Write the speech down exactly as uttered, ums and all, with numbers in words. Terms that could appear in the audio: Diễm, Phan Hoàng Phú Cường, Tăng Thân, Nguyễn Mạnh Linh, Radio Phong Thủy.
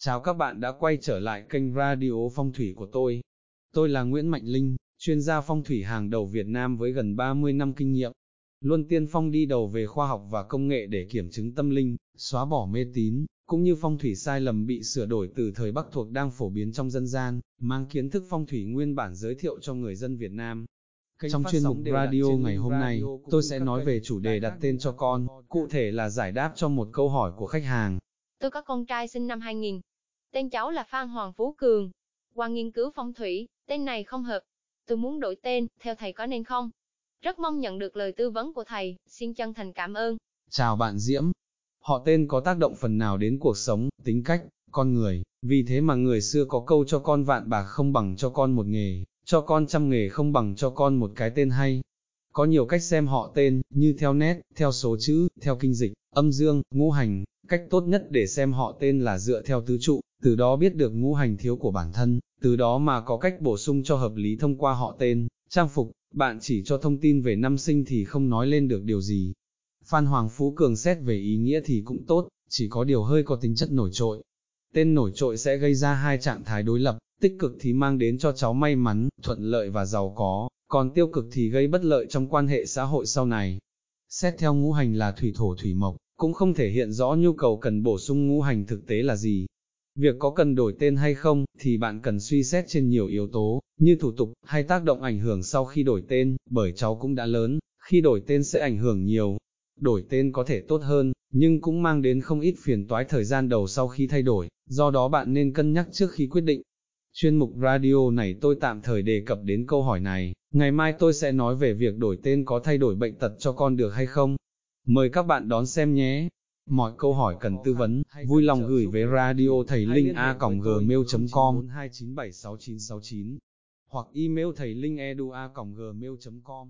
Chào các bạn đã quay trở lại kênh Radio Phong Thủy của tôi. Tôi là Nguyễn Mạnh Linh, chuyên gia phong thủy hàng đầu Việt Nam với gần ba mươi năm kinh nghiệm. Luôn tiên phong đi đầu về khoa học và công nghệ để kiểm chứng tâm linh, xóa bỏ mê tín, cũng như phong thủy sai lầm bị sửa đổi từ thời Bắc thuộc đang phổ biến trong dân gian, mang kiến thức phong thủy nguyên bản giới thiệu cho người dân Việt Nam. Trong chuyên mục radio ngày hôm nay, tôi sẽ nói về chủ đề đặt tên cho con, cụ thể là giải đáp cho một câu hỏi của khách hàng. Tôi có con trai sinh năm hai nghìn. Tên cháu là Phan Hoàng Phú Cường. Qua nghiên cứu phong thủy, tên này không hợp. Tôi muốn đổi tên, theo thầy có nên không? Rất mong nhận được lời tư vấn của thầy, xin chân thành cảm ơn. Chào bạn Diễm. Họ tên có tác động phần nào đến cuộc sống, tính cách, con người. Vì thế mà người xưa có câu cho con vạn bạc không bằng cho con một nghề, cho con trăm nghề không bằng cho con một cái tên hay. Có nhiều cách xem họ tên, như theo nét, theo số chữ, theo kinh dịch, âm dương, ngũ hành. Cách tốt nhất để xem họ tên là dựa theo tứ trụ, từ đó biết được ngũ hành thiếu của bản thân, từ đó mà có cách bổ sung cho hợp lý thông qua họ tên, trang phục. Bạn chỉ cho thông tin về năm sinh thì không nói lên được điều gì. Phan Hoàng Phú Cường xét về ý nghĩa thì cũng tốt, chỉ có điều hơi có tính chất nổi trội. Tên nổi trội sẽ gây ra hai trạng thái đối lập, tích cực thì mang đến cho cháu may mắn, thuận lợi và giàu có, còn tiêu cực thì gây bất lợi trong quan hệ xã hội sau này. Xét theo ngũ hành là thủy thổ thủy mộc, cũng không thể hiện rõ nhu cầu cần bổ sung ngũ hành thực tế là gì. Việc có cần đổi tên hay không, thì bạn cần suy xét trên nhiều yếu tố, như thủ tục, hay tác động ảnh hưởng sau khi đổi tên, bởi cháu cũng đã lớn, khi đổi tên sẽ ảnh hưởng nhiều. Đổi tên có thể tốt hơn, nhưng cũng mang đến không ít phiền toái thời gian đầu sau khi thay đổi, do đó bạn nên cân nhắc trước khi quyết định. Chuyên mục radio này tôi tạm thời đề cập đến câu hỏi này, ngày mai tôi sẽ nói về việc đổi tên có thay đổi bệnh tật cho con được hay không. Mời các bạn đón xem nhé. Mọi câu hỏi cần tư vấn, vui lòng gửi về radio thầy Linh a còng gmail chấm com hoặc email thầy Linh edu a còng gmail chấm com.